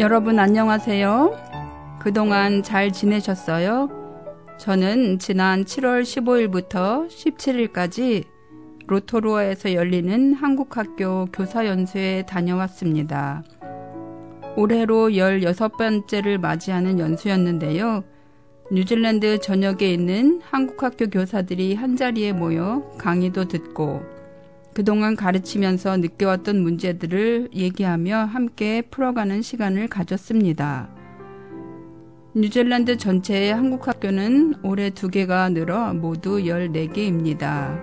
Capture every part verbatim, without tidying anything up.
여러분 안녕하세요. 그동안 잘 지내셨어요? 저는 지난 칠월 십오일부터 십칠일까지 로토루아에서 열리는 한국학교 교사연수에 다녀왔습니다. 올해로 열여섯 번째를 맞이하는 연수였는데요. 뉴질랜드 전역에 있는 한국학교 교사들이 한자리에 모여 강의도 듣고 그동안 가르치면서 느껴왔던 문제들을 얘기하며 함께 풀어가는 시간을 가졌습니다. 뉴질랜드 전체의 한국 학교는 올해 두 개가 늘어 모두 열네 개입니다.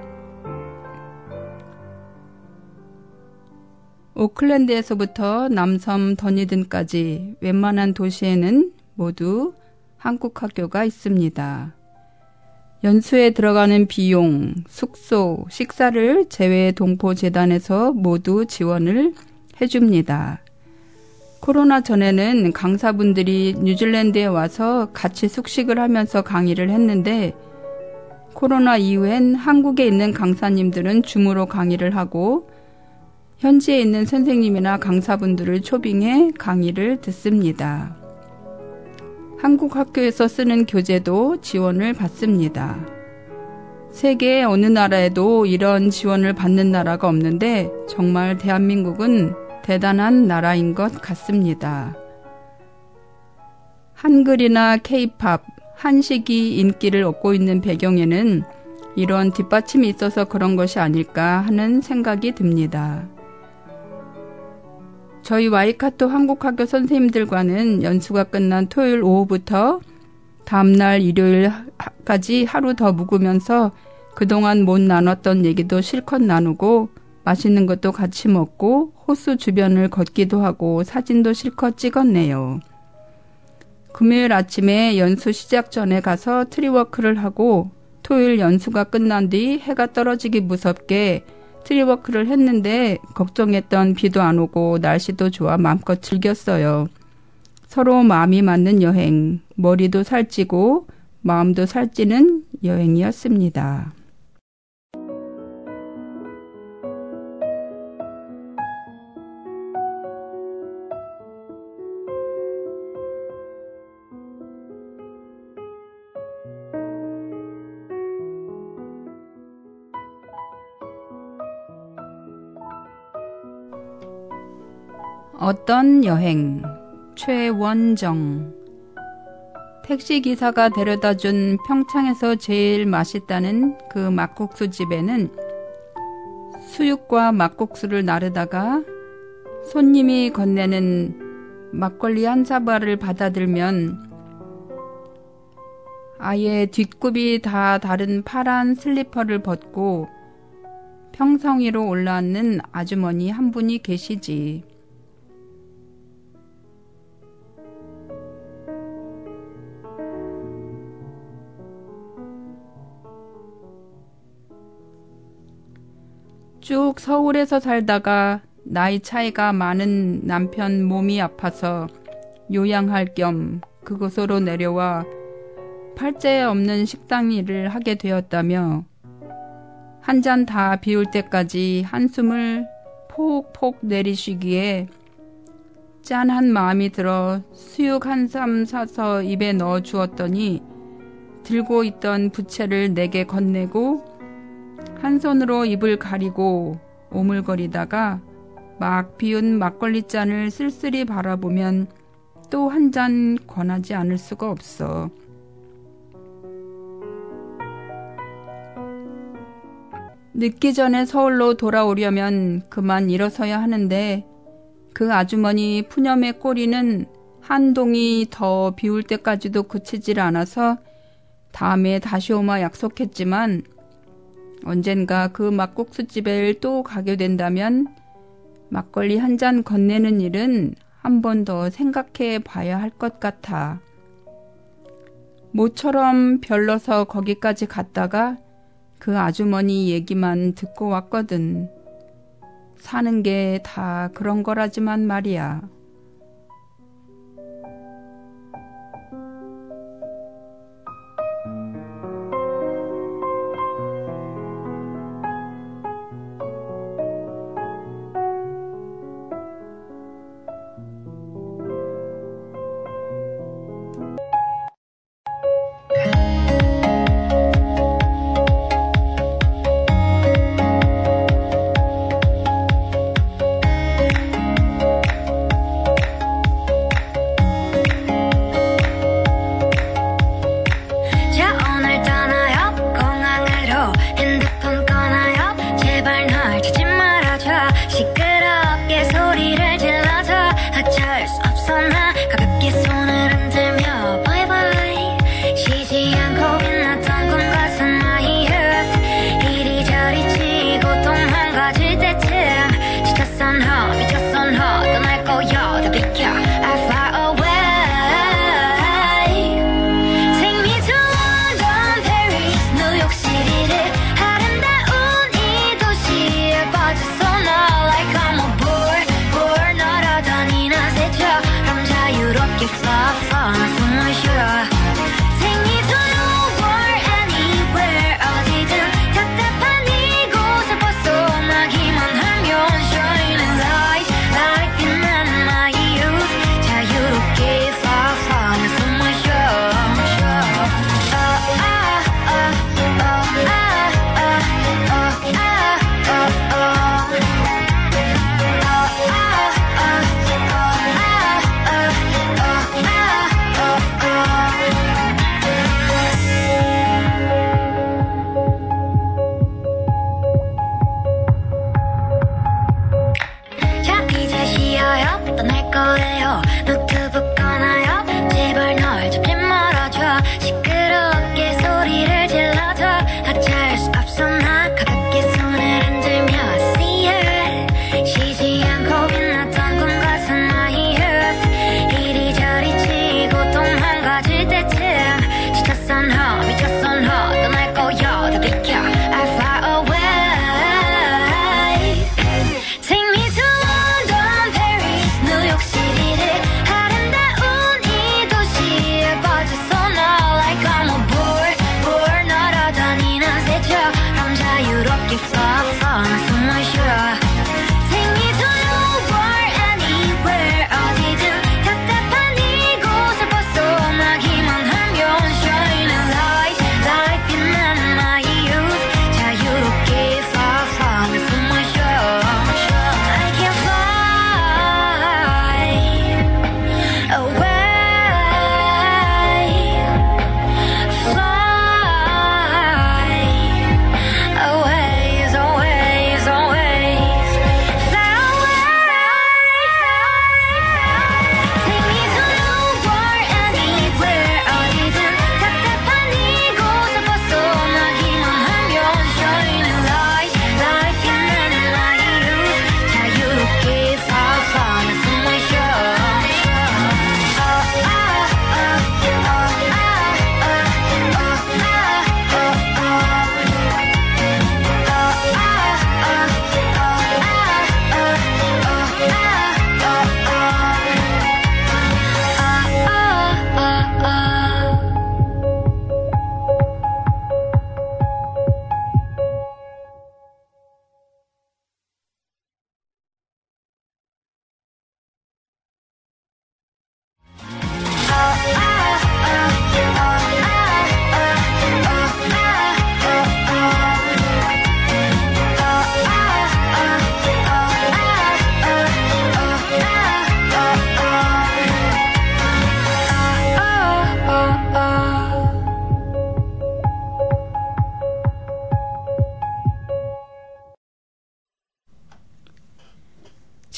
오클랜드에서부터 남섬 더니든까지 웬만한 도시에는 모두 한국 학교가 있습니다. 연수에 들어가는 비용, 숙소, 식사를 제외 동포재단에서 모두 지원을 해줍니다. 코로나 전에는 강사분들이 뉴질랜드에 와서 같이 숙식을 하면서 강의를 했는데 코로나 이후엔 한국에 있는 강사님들은 줌으로 강의를 하고 현지에 있는 선생님이나 강사분들을 초빙해 강의를 듣습니다. 한국 학교에서 쓰는 교재도 지원을 받습니다. 세계 어느 나라에도 이런 지원을 받는 나라가 없는데 정말 대한민국은 대단한 나라인 것 같습니다. 한글이나 케이팝, 한식이 인기를 얻고 있는 배경에는 이런 뒷받침이 있어서 그런 것이 아닐까 하는 생각이 듭니다. 저희 와이카토 한국학교 선생님들과는 연수가 끝난 토요일 오후부터 다음날 일요일까지 하루 더 묵으면서 그동안 못 나눴던 얘기도 실컷 나누고 맛있는 것도 같이 먹고 호수 주변을 걷기도 하고 사진도 실컷 찍었네요. 금요일 아침에 연수 시작 전에 가서 트리워크를 하고 토요일 연수가 끝난 뒤 해가 떨어지기 무섭게 트리워크를 했는데 걱정했던 비도 안 오고 날씨도 좋아 마음껏 즐겼어요. 서로 마음이 맞는 여행, 머리도 살찌고 마음도 살찌는 여행이었습니다. 어떤 여행, 최원정. 택시기사가 데려다준 평창에서 제일 맛있다는 그 막국수 집에는 수육과 막국수를 나르다가 손님이 건네는 막걸리 한 사발을 받아들면 아예 뒷굽이 다 다른 파란 슬리퍼를 벗고 평성위로 올라앉는 아주머니 한 분이 계시지. 쭉 서울에서 살다가 나이 차이가 많은 남편 몸이 아파서 요양할 겸 그곳으로 내려와 팔째 없는 식당 일을 하게 되었다며 한 잔 다 비울 때까지 한숨을 폭폭 내리쉬기에 짠한 마음이 들어 수육 한 쌈 사서 입에 넣어 주었더니 들고 있던 부채를 내게 건네고 한 손으로 입을 가리고 오물거리다가 막 비운 막걸리 잔을 쓸쓸히 바라보면 또 한 잔 권하지 않을 수가 없어. 늦기 전에 서울로 돌아오려면 그만 일어서야 하는데 그 아주머니 푸념의 꼬리는 한 동이 더 비울 때까지도 그치질 않아서 다음에 다시 오마 약속했지만 언젠가 그 막국수집에 또 가게 된다면 막걸리 한 잔 건네는 일은 한 번 더 생각해 봐야 할 것 같아. 모처럼 별러서 거기까지 갔다가 그 아주머니 얘기만 듣고 왔거든. 사는 게 다 그런 거라지만 말이야. Take me to London, Paris, New York City를 아름다운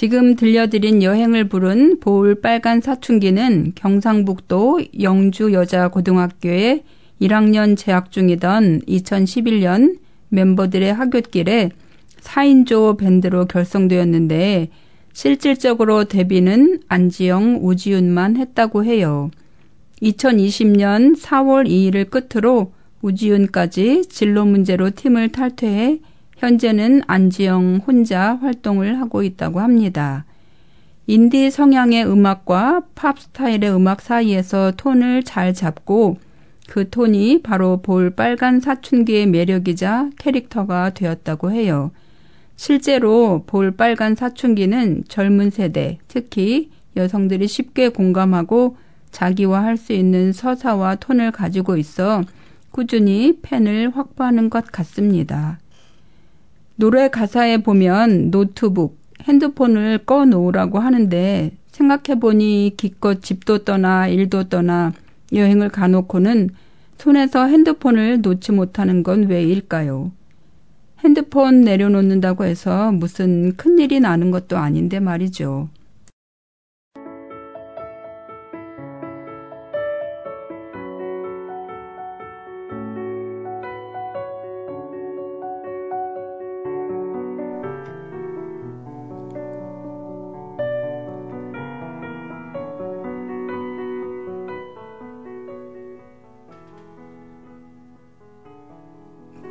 지금 들려드린 여행을 부른 보울 빨간 사춘기는 경상북도 영주여자고등학교에 일 학년 재학 중이던 이천십일 년 멤버들의 학교길에 사 인조 밴드로 결성되었는데 실질적으로 데뷔는 안지영, 우지윤만 했다고 해요. 이천이십 년 사월 이일을 끝으로 우지윤까지 진로 문제로 팀을 탈퇴해 현재는 안지영 혼자 활동을 하고 있다고 합니다. 인디 성향의 음악과 팝 스타일의 음악 사이에서 톤을 잘 잡고 그 톤이 바로 볼 빨간 사춘기의 매력이자 캐릭터가 되었다고 해요. 실제로 볼 빨간 사춘기는 젊은 세대, 특히 여성들이 쉽게 공감하고 자기화 할 수 있는 서사와 톤을 가지고 있어 꾸준히 팬을 확보하는 것 같습니다. 노래 가사에 보면 노트북, 핸드폰을 꺼놓으라고 하는데 생각해보니 기껏 집도 떠나 일도 떠나 여행을 가놓고는 손에서 핸드폰을 놓지 못하는 건 왜일까요? 핸드폰 내려놓는다고 해서 무슨 큰일이 나는 것도 아닌데 말이죠.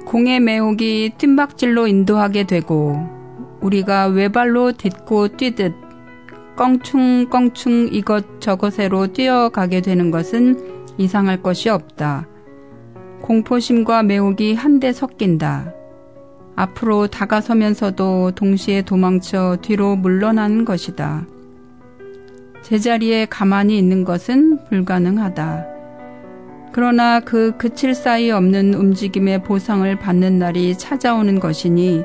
공의 매혹이 뜀박질로 인도하게 되고 우리가 외발로 딛고 뛰듯 껑충껑충 이것저것으로 뛰어가게 되는 것은 이상할 것이 없다. 공포심과 매혹이 한데 섞인다. 앞으로 다가서면서도 동시에 도망쳐 뒤로 물러나는 것이다. 제자리에 가만히 있는 것은 불가능하다. 그러나 그 그칠 사이 없는 움직임의 보상을 받는 날이 찾아오는 것이니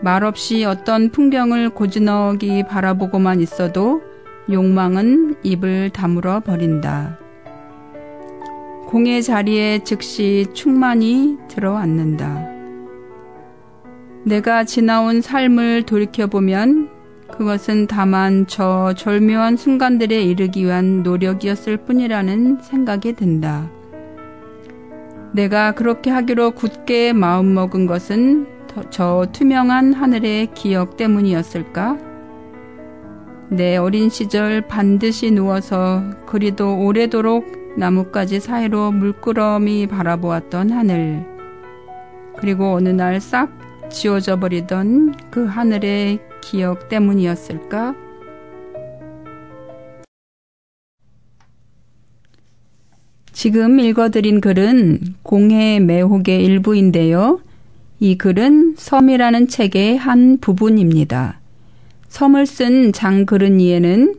말없이 어떤 풍경을 고즈넉이 바라보고만 있어도 욕망은 입을 다물어 버린다. 공의 자리에 즉시 충만이 들어앉는다. 내가 지나온 삶을 돌이켜보면 그것은 다만 저 절묘한 순간들에 이르기 위한 노력이었을 뿐이라는 생각이 든다. 내가 그렇게 하기로 굳게 마음먹은 것은 저 투명한 하늘의 기억 때문이었을까? 내 어린 시절 반드시 누워서 그리도 오래도록 나뭇가지 사이로 물끄러미 바라보았던 하늘, 그리고 어느 날 싹 지워져 버리던 그 하늘의 기억 때문이었을까? 지금 읽어드린 글은 공해 매혹의 일부인데요. 이 글은 섬이라는 책의 한 부분입니다. 섬을 쓴 장그르니에는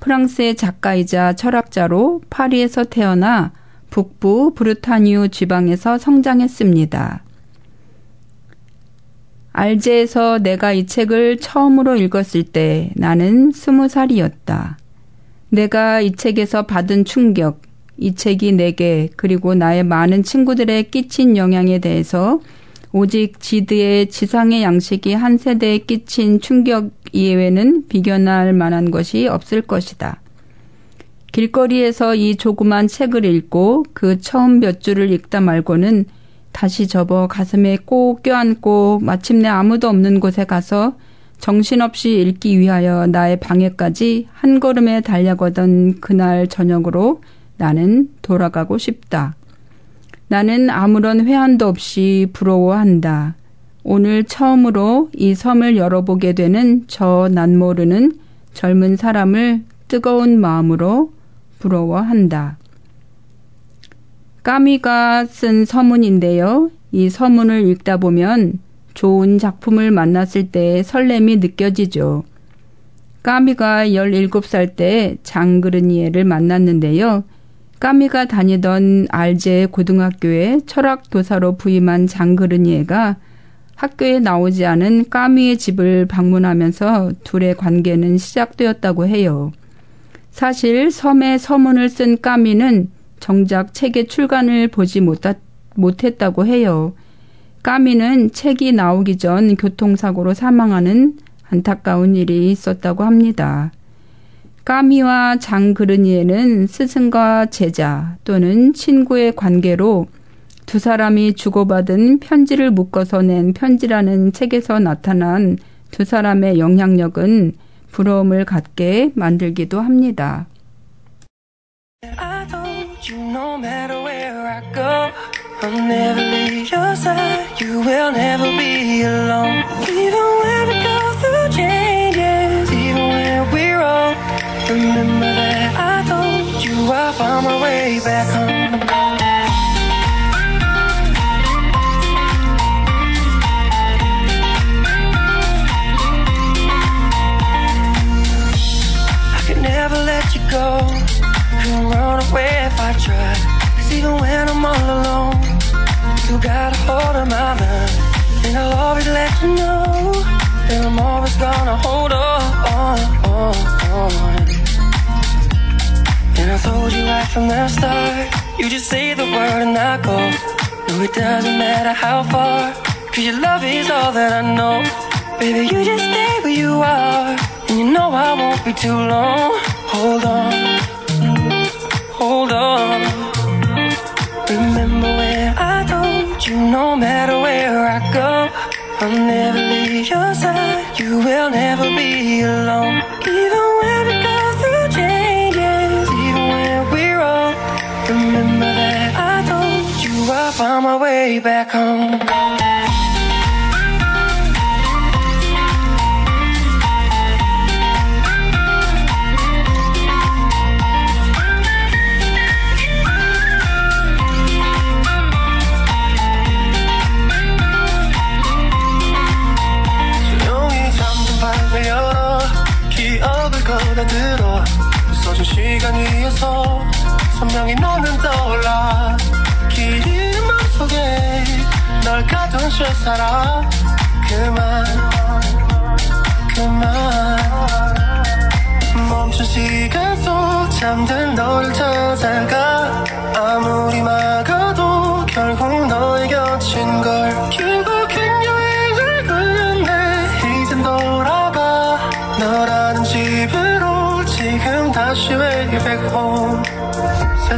프랑스의 작가이자 철학자로 파리에서 태어나 북부 브르타뉴 지방에서 성장했습니다. 알제에서 내가 이 책을 처음으로 읽었을 때 나는 스무 살이었다. 내가 이 책에서 받은 충격, 이 책이 내게 그리고 나의 많은 친구들에 끼친 영향에 대해서 오직 지드의 지상의 양식이 한 세대에 끼친 충격 이외에는 비견할 만한 것이 없을 것이다. 길거리에서 이 조그만 책을 읽고 그 처음 몇 줄을 읽다 말고는 다시 접어 가슴에 꼭 껴안고 마침내 아무도 없는 곳에 가서 정신없이 읽기 위하여 나의 방에까지 한 걸음에 달려가던 그날 저녁으로 나는 돌아가고 싶다. 나는 아무런 회한도 없이 부러워한다. 오늘 처음으로 이 섬을 열어보게 되는 저 난 모르는 젊은 사람을 뜨거운 마음으로 부러워한다. 까미가 쓴 서문인데요. 이 서문을 읽다 보면 좋은 작품을 만났을 때의 설렘이 느껴지죠. 까미가 열일곱 살 때 장그르니에를 만났는데요. 까미가 다니던 알제 고등학교의 철학교사로 부임한 장그르니에가 학교에 나오지 않은 까미의 집을 방문하면서 둘의 관계는 시작되었다고 해요. 사실 섬의 서문을 쓴 까미는 정작 책의 출간을 보지 못하, 못했다고 해요. 까미는 책이 나오기 전 교통사고로 사망하는 안타까운 일이 있었다고 합니다. 까미와 장그르니에는 스승과 제자 또는 친구의 관계로 두 사람이 주고받은 편지를 묶어서 낸 편지라는 책에서 나타난 두 사람의 영향력은 부러움을 갖게 만들기도 합니다.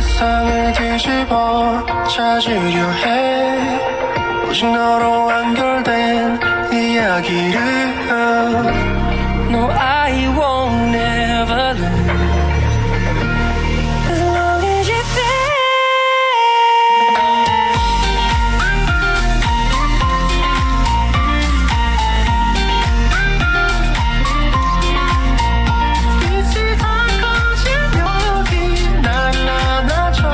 세상을 뒤집어 찾으려 해. 오직 너로 완결된 이야기를. No, I won't never lose. As long as you stay. 빛을 다 꺼진 여기 날 안아줘.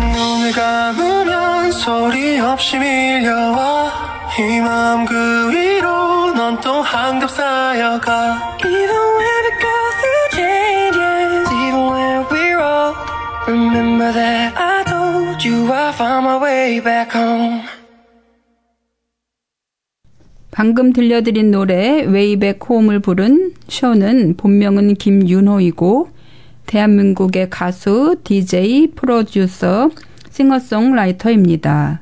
눈을 감으면 소리 없이 밀려와. 이 마음 그 위로 넌 또 한겹 쌓여가. Even when we go through changes, even when we're old, remember that I told you I found my way back home. 방금 들려드린 노래 Way Back Home을 부른 쇼는 본명은 김윤호이고 대한민국의 가수, 디제이, 프로듀서, 싱어송라이터입니다.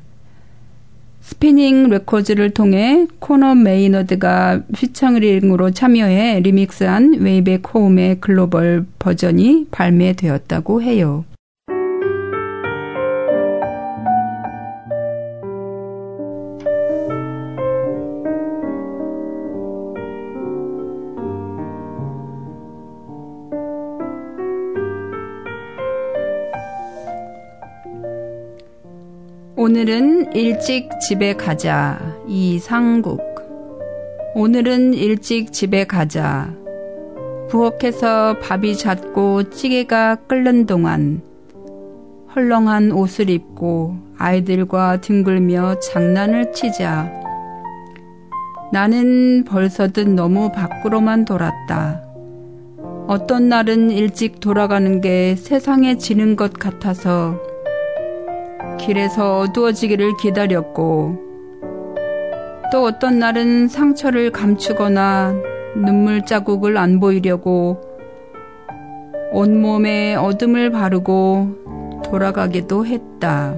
스피닝 레코드를 통해 코너 메이너드가 피처링으로 참여해 리믹스한 웨이백 홈의 글로벌 버전이 발매되었다고 해요. 오늘은 일찍 집에 가자, 이상국. 오늘은 일찍 집에 가자. 부엌에서 밥이 잦고 찌개가 끓는 동안 헐렁한 옷을 입고 아이들과 뒹굴며 장난을 치자. 나는 벌써듯 너무 밖으로만 돌았다. 어떤 날은 일찍 돌아가는 게 세상에 지는 것 같아서 길에서 어두워지기를 기다렸고, 또 어떤 날은 상처를 감추거나 눈물 자국을 안 보이려고 온몸에 어둠을 바르고 돌아가기도 했다.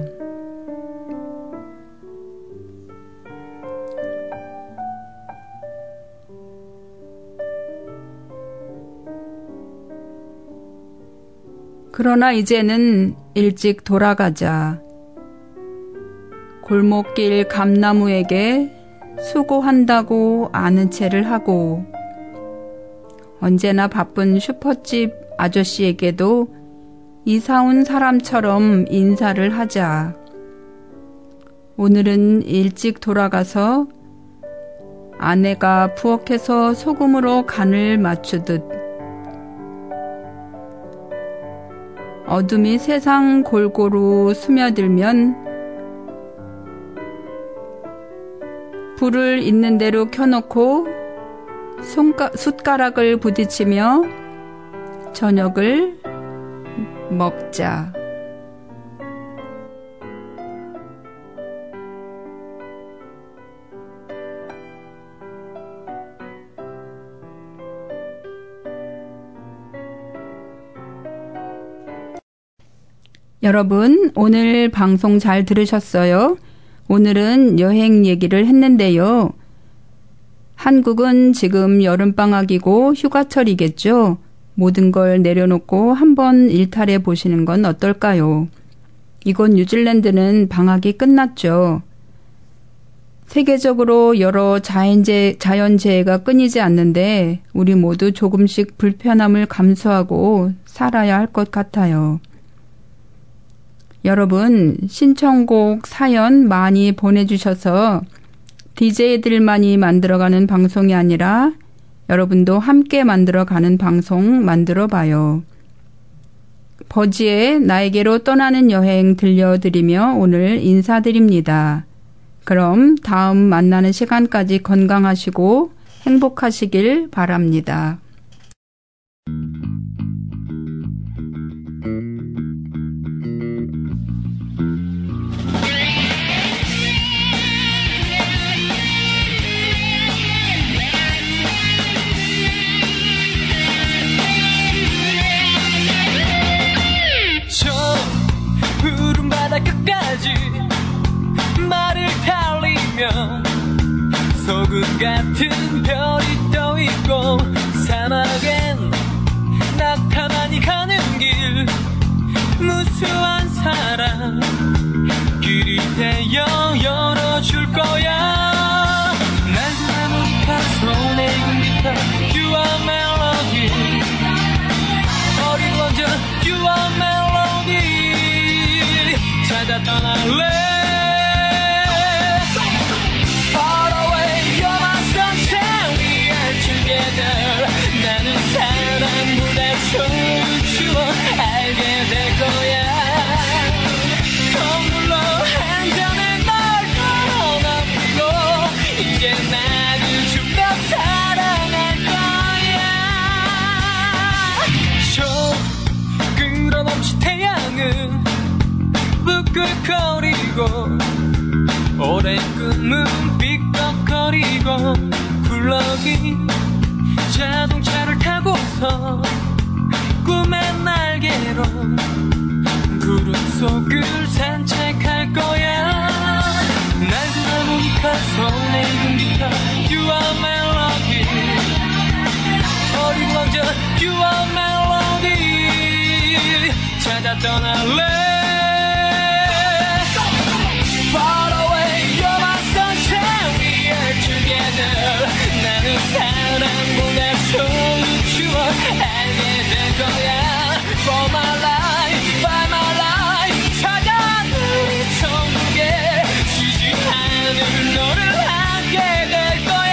그러나 이제는 일찍 돌아가자. 골목길 감나무에게 수고한다고 아는 체를 하고 언제나 바쁜 슈퍼집 아저씨에게도 이사온 사람처럼 인사를 하자. 오늘은 일찍 돌아가서 아내가 부엌에서 소금으로 간을 맞추듯 어둠이 세상 골고루 스며들면 불을 있는 대로 켜놓고 손가, 숟가락을 부딪히며 저녁을 먹자. 여러분, 오늘 방송 잘 들으셨어요? 오늘은 여행 얘기를 했는데요. 한국은 지금 여름방학이고 휴가철이겠죠? 모든 걸 내려놓고 한번 일탈해 보시는 건 어떨까요? 이곳 뉴질랜드는 방학이 끝났죠. 세계적으로 여러 자연재, 자연재해가 끊이지 않는데 우리 모두 조금씩 불편함을 감수하고 살아야 할 것 같아요. 여러분, 신청곡, 사연 많이 보내주셔서 디제이들만이 만들어가는 방송이 아니라 여러분도 함께 만들어가는 방송 만들어봐요. 버지의 나에게로 떠나는 여행 들려드리며 오늘 인사드립니다. 그럼 다음 만나는 시간까지 건강하시고 행복하시길 바랍니다. 끝까지 말을 달리며 소금 같은 별이 떠있고 사막엔 낙타만이 가는 길 무수한 사람 길이 되어 열어줄 거야. 난 아무리카 서로 내 군기타 You are melody 어린 원전 You are melody 찾아 떠날래 Far away you're my sunshine We are together 나는 사랑보다 소중한 알게 될 거야 선물로 한 잔에 널 걸어놓고 이제 나를 주며 사랑할 거야 저 끊임없이 태양은 끄거리고 오랜 꿈은 삐걱거리고 굴러기 자동차를 타고서 꿈의 날개로 구름 속을 산책할 거야 날 돌아보니까 서울의 군기타 You are melody 어린 왕자 You are melody 찾아 떠날래 Far away, you're my sunshine, we are together. 나는 사랑보다 소중한 알게 될 거야. For my life, by my life, 차가운 우리 천국에 쉬지 않을 너를 안게 될 거야.